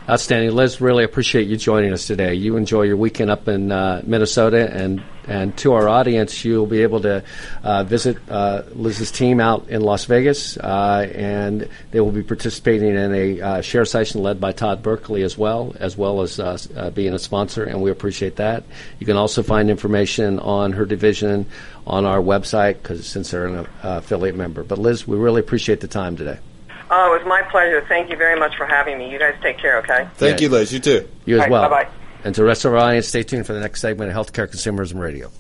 Outstanding. Liz, really appreciate you joining us today. You enjoy your weekend up in uh, Minnesota, and, and to our audience, you'll be able to uh, visit uh, Liz's team out in Las Vegas, uh, and they will be participating in a uh, share session led by Todd Berkeley as well, as well as uh, uh, being a sponsor, and we appreciate that. You can also find information on her division on our website, because since they're an uh, affiliate member. But, Liz, we really appreciate the time today. Oh, it was my pleasure. Thank you very much for having me. You guys take care, okay? Thank yeah. you, Liz. You too. You as right, well. Bye-bye. And to the rest of our audience, stay tuned for the next segment of Healthcare Consumerism Radio.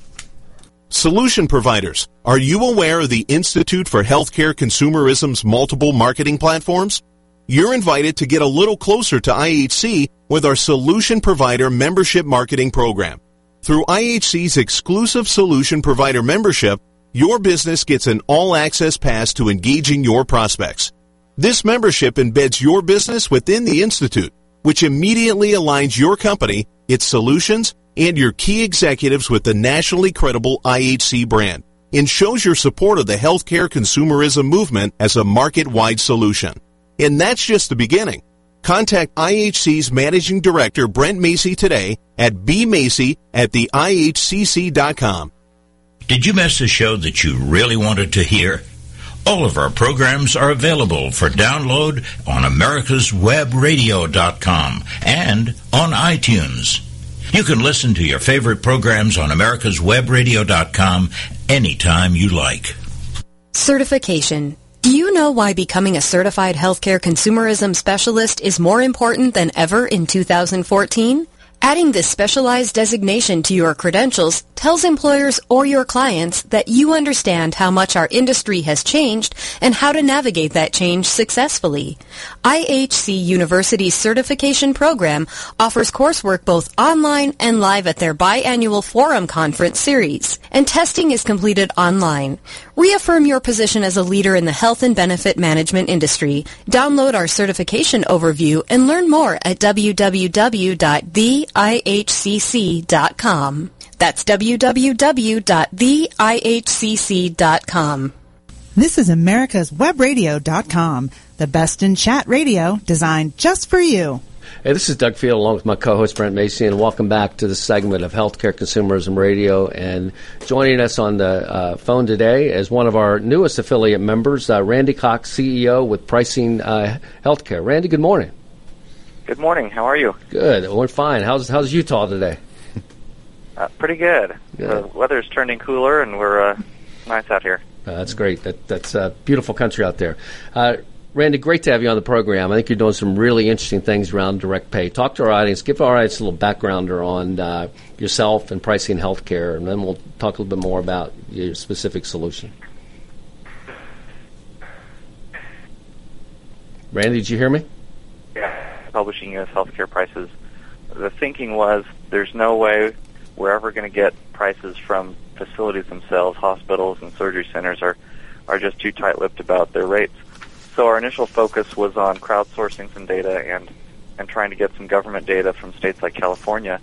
Solution providers, are you aware of the Institute for Healthcare Consumerism's multiple marketing platforms? You're invited to get a little closer to I H C with our Solution Provider Membership Marketing Program. Through I H C's exclusive Solution Provider Membership, your business gets an all-access pass to engaging your prospects. This membership embeds your business within the Institute, which immediately aligns your company, its solutions, and your key executives with the nationally credible I H C brand, and shows your support of the healthcare consumerism movement as a market-wide solution. And that's just the beginning. Contact I H C's Managing Director, Brent Macy, today at b macy at the i h c c dot com. Did you miss a show that you really wanted to hear? All of our programs are available for download on Americas Web Radio dot com and on iTunes. You can listen to your favorite programs on Americas Web Radio dot com anytime you like. Certification. Do you know why becoming a certified healthcare consumerism specialist is more important than ever in two thousand fourteen? Adding this specialized designation to your credentials tells employers or your clients that you understand how much our industry has changed and how to navigate that change successfully. I H C University's certification program offers coursework both online and live at their biannual Forum Conference series, and testing is completed online. Reaffirm your position as a leader in the health and benefit management industry. Download our certification overview and learn more at w w w dot the i h c c dot com. That's w w w dot the i h c c dot com. This is Americas Web Radio dot com, the best in chat radio designed just for you. Hey, this is Doug Field along with my co-host Brent Macy, and welcome back to the segment of Healthcare Consumerism Radio. And joining us on the uh, phone today is one of our newest affiliate members, uh, Randy Cox, C E O with Pricing uh, Healthcare. Randy, good morning. Good morning. How are you? Good. We're fine. How's how's Utah today? Uh, pretty good. good. The weather's turning cooler, and we're uh, nice out here. Uh, that's great. That that's a beautiful country out there. Uh, Randy, great to have you on the program. I think you're doing some really interesting things around direct pay. Talk to our audience. Give our audience a little backgrounder on uh, yourself and Pricing Healthcare, and then we'll talk a little bit more about your specific solution. Randy, did you hear me? Yeah. Publishing U S healthcare prices. The thinking was there's no way we're ever going to get prices from facilities themselves. Hospitals and surgery centers are, are just too tight-lipped about their rates. So our initial focus was on crowdsourcing some data and, and trying to get some government data from states like California.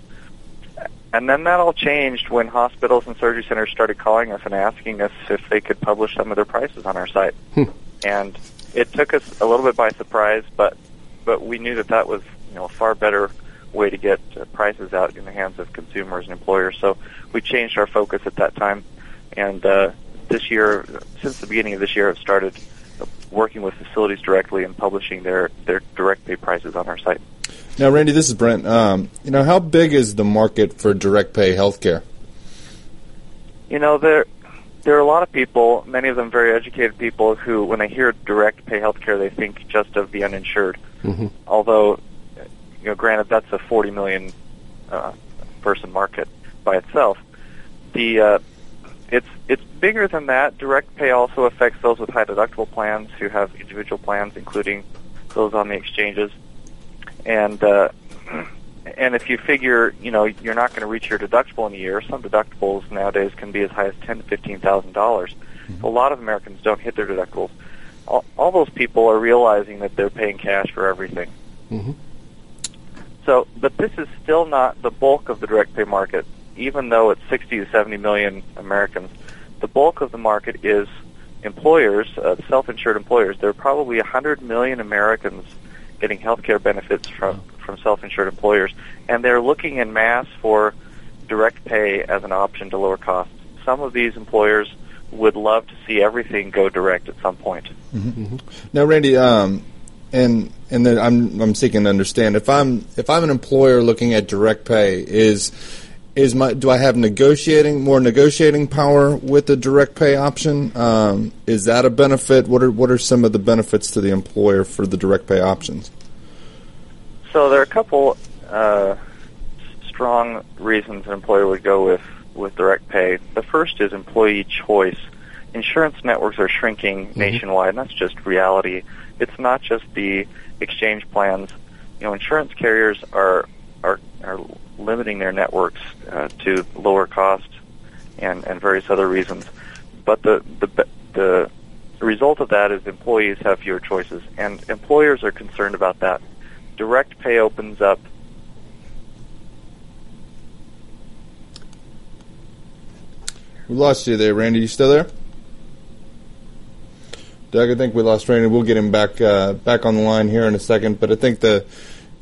And then that all changed when hospitals and surgery centers started calling us and asking us if they could publish some of their prices on our site. Hmm. And it took us a little bit by surprise, but but we knew that that was, you know, a far better way to get prices out in the hands of consumers and employers. So we changed our focus at that time. And uh, this year, since the beginning of this year, it started working with facilities directly and publishing their, their direct pay prices on our site. Now, Randy, this is Brent. Um, you know, how big is the market for direct pay healthcare? You know, there there are a lot of people, many of them very educated people, who when they hear direct pay healthcare, they think just of the uninsured. Mm-hmm. Although, you know, granted, that's a forty million uh, person market by itself. The uh, It's it's bigger than that. Direct pay also affects those with high deductible plans who have individual plans, including those on the exchanges. And uh, and if you figure, you know, you're not going to reach your deductible in a year, some deductibles nowadays can be as high as ten thousand dollars to fifteen thousand dollars. A lot of Americans don't hit their deductibles. All, all those people are realizing that they're paying cash for everything. Mm-hmm. So, but this is still not the bulk of the direct pay market. Even though it's sixty to seventy million Americans, the bulk of the market is employers, uh, self-insured employers. There are probably one hundred million Americans getting health care benefits from, from self-insured employers, and they're looking in mass for direct pay as an option to lower costs. Some of these employers would love to see everything go direct at some point. Mm-hmm, mm-hmm. Now, Randy, um, and and then I'm I'm seeking to understand, if I'm if I'm an employer looking at direct pay, is Is my do I have negotiating more negotiating power with the direct pay option? Um, is that a benefit? What are what are some of the benefits to the employer for the direct pay options? So there are a couple uh, strong reasons an employer would go with, with direct pay. The first is employee choice. Insurance networks are shrinking mm-hmm. nationwide, and that's just reality. It's not just the exchange plans. You know, insurance carriers are are are limiting their networks uh, to lower cost and, and various other reasons. But the, the the result of that is employees have fewer choices, and employers are concerned about that. Direct pay opens up. We lost you there, Randy. You still there? Doug, I think we lost Randy. We'll get him back uh, back on the line here in a second, but I think the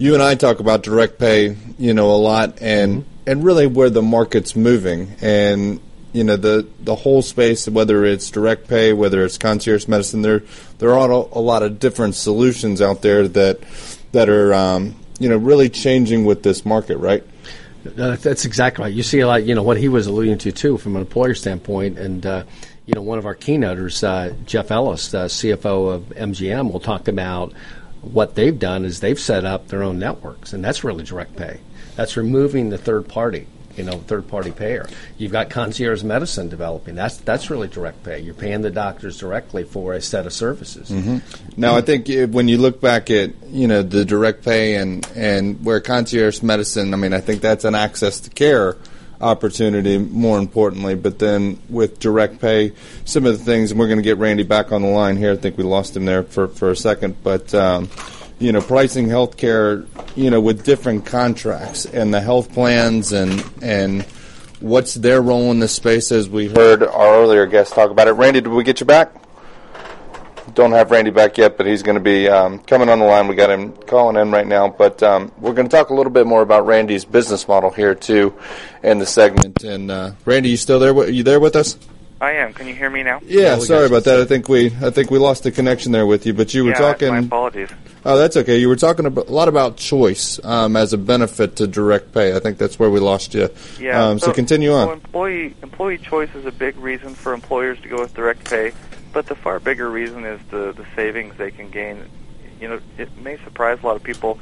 You and I talk about direct pay, you know, a lot, and mm-hmm. and really where the market's moving, and you know the the whole space, whether it's direct pay, whether it's concierge medicine, there there are a lot of different solutions out there that that are um, you know really changing with this market, right? That's exactly right. You see a lot, you know, what he was alluding to too, from an employer standpoint, and uh, you know, one of our keynoters, uh, Jeff Ellis, uh, C F O of M G M, will talk about. What they've done is they've set up their own networks, and that's really direct pay. That's removing the third party. you know, third-party payer. You've got concierge medicine developing. That's that's really direct pay. You're paying the doctors directly for a set of services. Mm-hmm. Now, I think if, when you look back at, you know, the direct pay and, and where concierge medicine, I mean, I think that's an access to care opportunity, more importantly. But then with direct pay, some of the things, and we're going to get Randy back on the line here. I think we lost him there for, for a second. But, um, you know, pricing healthcare, you know, with different contracts and the health plans and and what's their role in this space, as we heard our earlier guest talk about it. Randy, did we get you back? Don't have Randy back yet, but he's going to be um, coming on the line. We got him calling in right now, but um, we're going to talk a little bit more about Randy's business model here too, and the segment. And uh, Randy, you still there? Are you there with us? I am. Can you hear me now? Yeah. No, sorry about that. I think we I think we lost the connection there with you, but you were yeah, talking. My apologies. Oh, that's okay. You were talking a lot about choice um, as a benefit to direct pay. I think that's where we lost you. Yeah. Um, so, so continue on. So employee employee choice is a big reason for employers to go with direct pay. But the far bigger reason is the, the savings they can gain. You know, it may surprise a lot of people.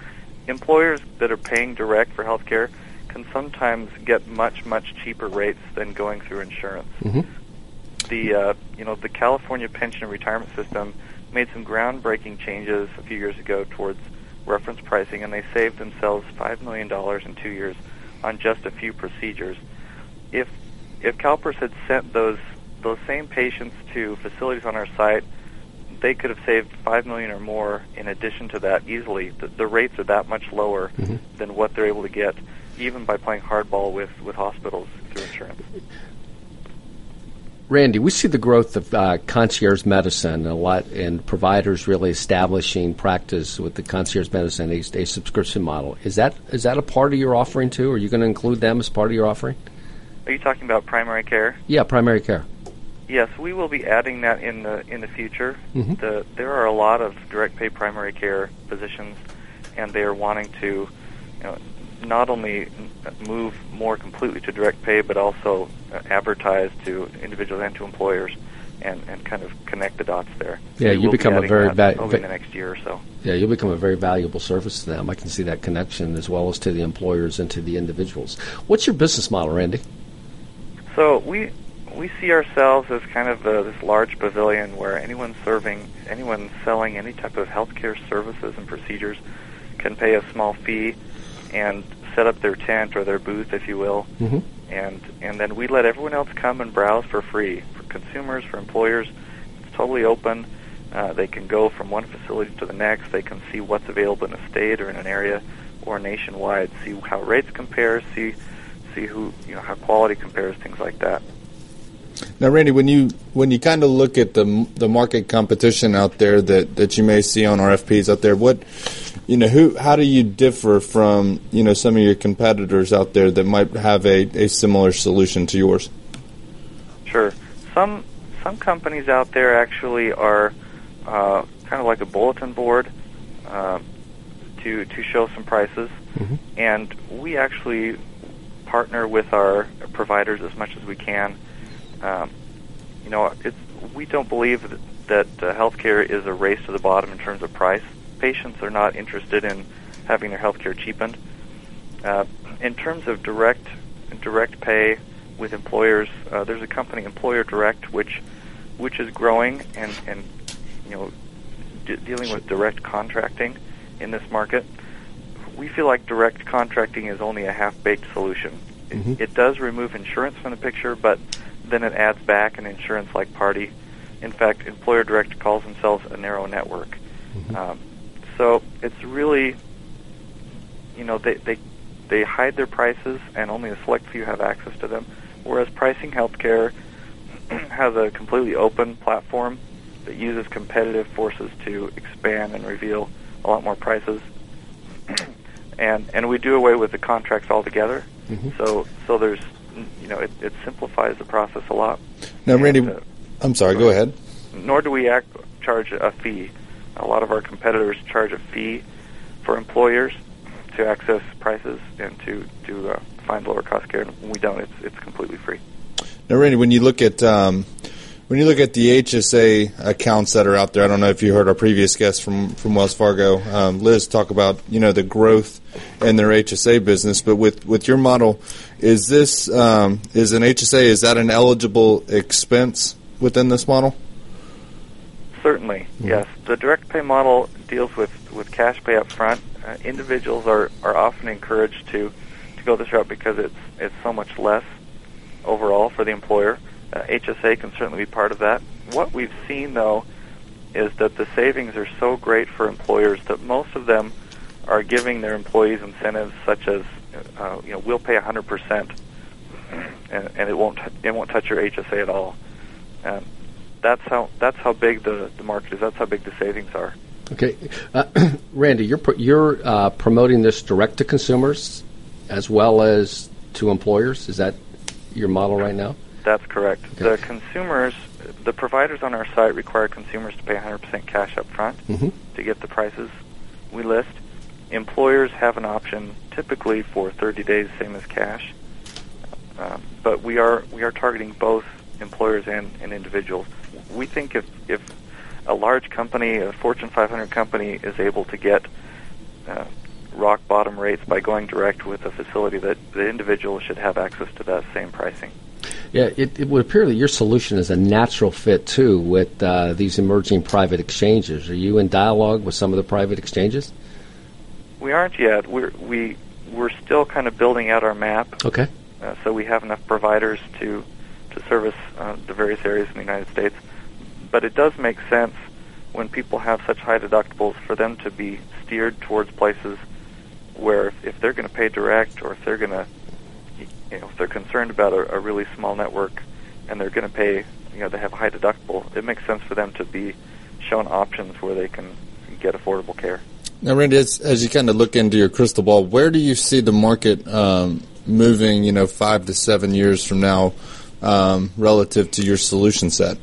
Employers that are paying direct for health care can sometimes get much, much cheaper rates than going through insurance. Mm-hmm. The uh, you know, the California pension and retirement system made some groundbreaking changes a few years ago towards reference pricing, and they saved themselves five million dollars in two years on just a few procedures. If if CalPERS had sent those those same patients to facilities on our site, they could have saved five million dollars or more in addition to that easily. The, the rates are that much lower mm-hmm. than what they're able to get, even by playing hardball with, with hospitals through insurance. Randy, we see the growth of uh, concierge medicine a lot, and providers really establishing practice with the concierge medicine, a, a subscription model. Is that is that a part of your offering, too? Are you going to include them as part of your offering? Are you talking about primary care? Yeah, primary care. Yes, we will be adding that in the in the future. Mm-hmm. The, there are a lot of direct pay primary care physicians, and they are wanting to, you know, not only move more completely to direct pay, but also uh, advertise to individuals and to employers, and, and kind of connect the dots there. Yeah, so you become be a very valuable over va- the next year or so. Yeah, you'll become a very valuable service to them. I can see that connection, as well as to the employers and to the individuals. What's your business model, Randy? So we. We see ourselves as kind of uh, this large pavilion where anyone serving, anyone selling any type of healthcare services and procedures can pay a small fee and set up their tent or their booth, if you will, mm-hmm. and and then we let everyone else come and browse for free. For consumers, for employers, it's totally open. Uh, they can go from one facility to the next. They can see what's available in a state or in an area or nationwide, see how rates compare, see see who, you know, how quality compares, things like that. Now, Randy, when you when you kind of look at the the market competition out there that, that you may see on R F Ps out there, what you know, who how do you differ from, you know, some of your competitors out there that might have a, a similar solution to yours? Sure, some some companies out there actually are uh, kind of like a bulletin board uh, to to show some prices, mm-hmm. and we actually partner with our providers as much as we can. Um, you know, it's, we don't believe that, that uh, healthcare is a race to the bottom in terms of price. Patients are not interested in having their healthcare cheapened. Uh, in terms of direct direct pay with employers, uh, there's a company, Employer Direct, which which is growing and and you know d- dealing with direct contracting in this market. We feel like direct contracting is only a half-baked solution. Mm-hmm. It, it does remove insurance from the picture, but then it adds back an insurance-like party. In fact, Employer Direct calls themselves a narrow network. Mm-hmm. Um, so it's really, you know, they, they they hide their prices, and only a select few have access to them, whereas Pricing Healthcare has a completely open platform that uses competitive forces to expand and reveal a lot more prices. and and we do away with the contracts altogether. Mm-hmm. So so there's You know, it, it simplifies the process a lot. Now, Randy, and, uh, I'm sorry, go ahead. Nor do we act, charge a fee. A lot of our competitors charge a fee for employers to access prices and to, to uh, find lower-cost care, and we don't. It's it's completely free. Now, Randy, when you look at um, when you look at the H S A accounts that are out there, I don't know if you heard our previous guest from, from Wells Fargo, um, Liz, talk about, you know, the growth in their H S A business, but with, with your model – Is this um, is an H S A? Is that an eligible expense within this model? Certainly, yes. The direct pay model deals with, with cash pay up front. Uh, individuals are, are often encouraged to, to go this route because it's it's so much less overall for the employer. Uh, H S A can certainly be part of that. What we've seen, though, is that the savings are so great for employers that most of them are giving their employees incentives such as, uh, you know, we'll pay one hundred percent, and, and it won't it won't touch your H S A at all. Um, That's how that's how big the, the market is. That's how big the savings are. Okay, uh, Randy, you're you're uh, promoting this direct to consumers as well as to employers. Is that your model right now? That's correct. Okay. The consumers, the providers on our site require consumers to pay one hundred percent cash up front mm-hmm. to get the prices we list. Employers have an option typically for thirty days, same as cash. Um, but we are we are targeting both employers and, and individuals. We think if, if a large company, a Fortune five hundred company, is able to get uh, rock-bottom rates by going direct with a facility, that the individual should have access to that same pricing. Yeah, it, it would appear that your solution is a natural fit, too, with uh, these emerging private exchanges. Are you in dialogue with some of the private exchanges? We aren't yet. We're, we, we're still kind of building out our map. Okay. Uh, so we have enough providers to... to service uh, the various areas in the United States. But it does make sense when people have such high deductibles for them to be steered towards places where if, if they're going to pay direct, or if they're going to, you know, if they're concerned about a, a really small network and they're going to pay, you know, they have a high deductible, it makes sense for them to be shown options where they can get affordable care. Now, Randy, as, as you kind of look into your crystal ball, where do you see the market um, moving, you know, five to seven years from now? Um, relative to your solution set?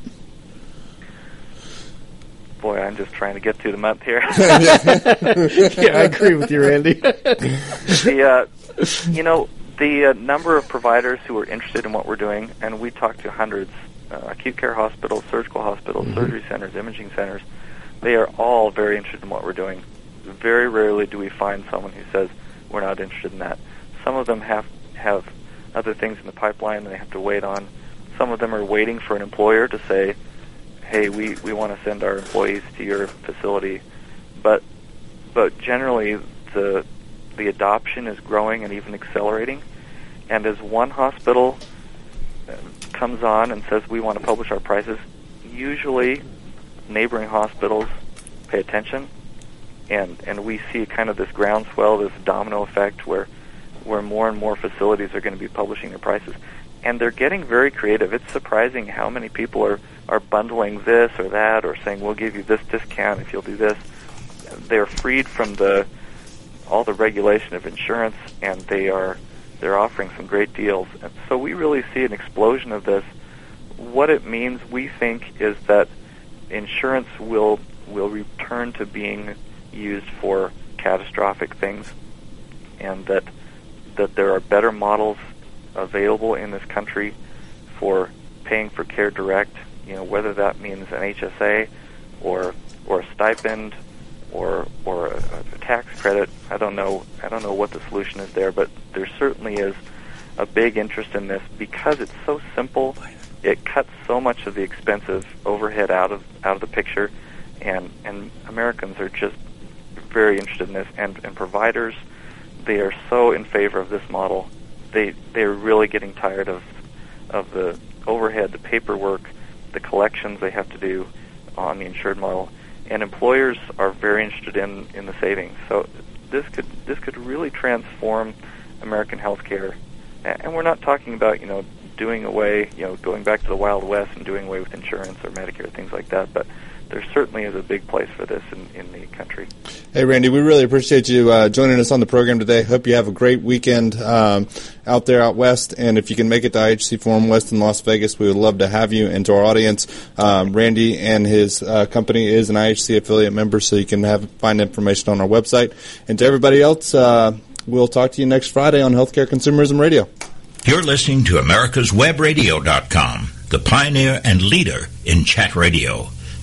Boy, I'm just trying to get through the month here. Yeah, I agree with you, Randy. the, uh, you know, the uh, number of providers who are interested in what we're doing, and we talk to hundreds, uh, acute care hospitals, surgical hospitals, mm-hmm. surgery centers, imaging centers, they are all very interested in what we're doing. Very rarely do we find someone who says, we're not interested in that. Some of them have have other things in the pipeline they have to wait on. Some of them are waiting for an employer to say, hey, we, we want to send our employees to your facility. But but generally the the adoption is growing and even accelerating. And as one hospital comes on and says, we want to publish our prices, usually neighboring hospitals pay attention. And, and we see kind of this groundswell, this domino effect where where more and more facilities are going to be publishing their prices. And they're getting very creative. It's surprising how many people are, are bundling this or that, or saying, we'll give you this discount if you'll do this. They're freed from the all the regulation of insurance, and they are they're offering some great deals. And so we really see an explosion of this. What it means, we think, is that insurance will will return to being used for catastrophic things, and that that there are better models available in this country for paying for care direct, you know, whether that means an H S A or or a stipend or or a, a tax credit. I don't know I don't know what the solution is there, but there certainly is a big interest in this because it's so simple. It cuts so much of the expensive overhead out of out of the picture, and and Americans are just very interested in this, and, and providers, they are so in favor of this model. They they're really getting tired of of the overhead, the paperwork, the collections they have to do on the insured model. And employers are very interested in, in the savings. So this could this could really transform American healthcare. And we're not talking about, you know, doing away, you know, going back to the Wild West and doing away with insurance or Medicare, things like that, but there certainly is a big place for this in, in the country. Hey, Randy, we really appreciate you uh, joining us on the program today. Hope you have a great weekend um, out there out west. And if you can make it to I H C Forum West in Las Vegas, we would love to have you. And to our audience, um, Randy and his uh, company is an I H C affiliate member, so you can have find information on our website. And to everybody else, uh, we'll talk to you next Friday on Healthcare Consumerism Radio. You're listening to Americas Web Radio dot com, the pioneer and leader in chat radio.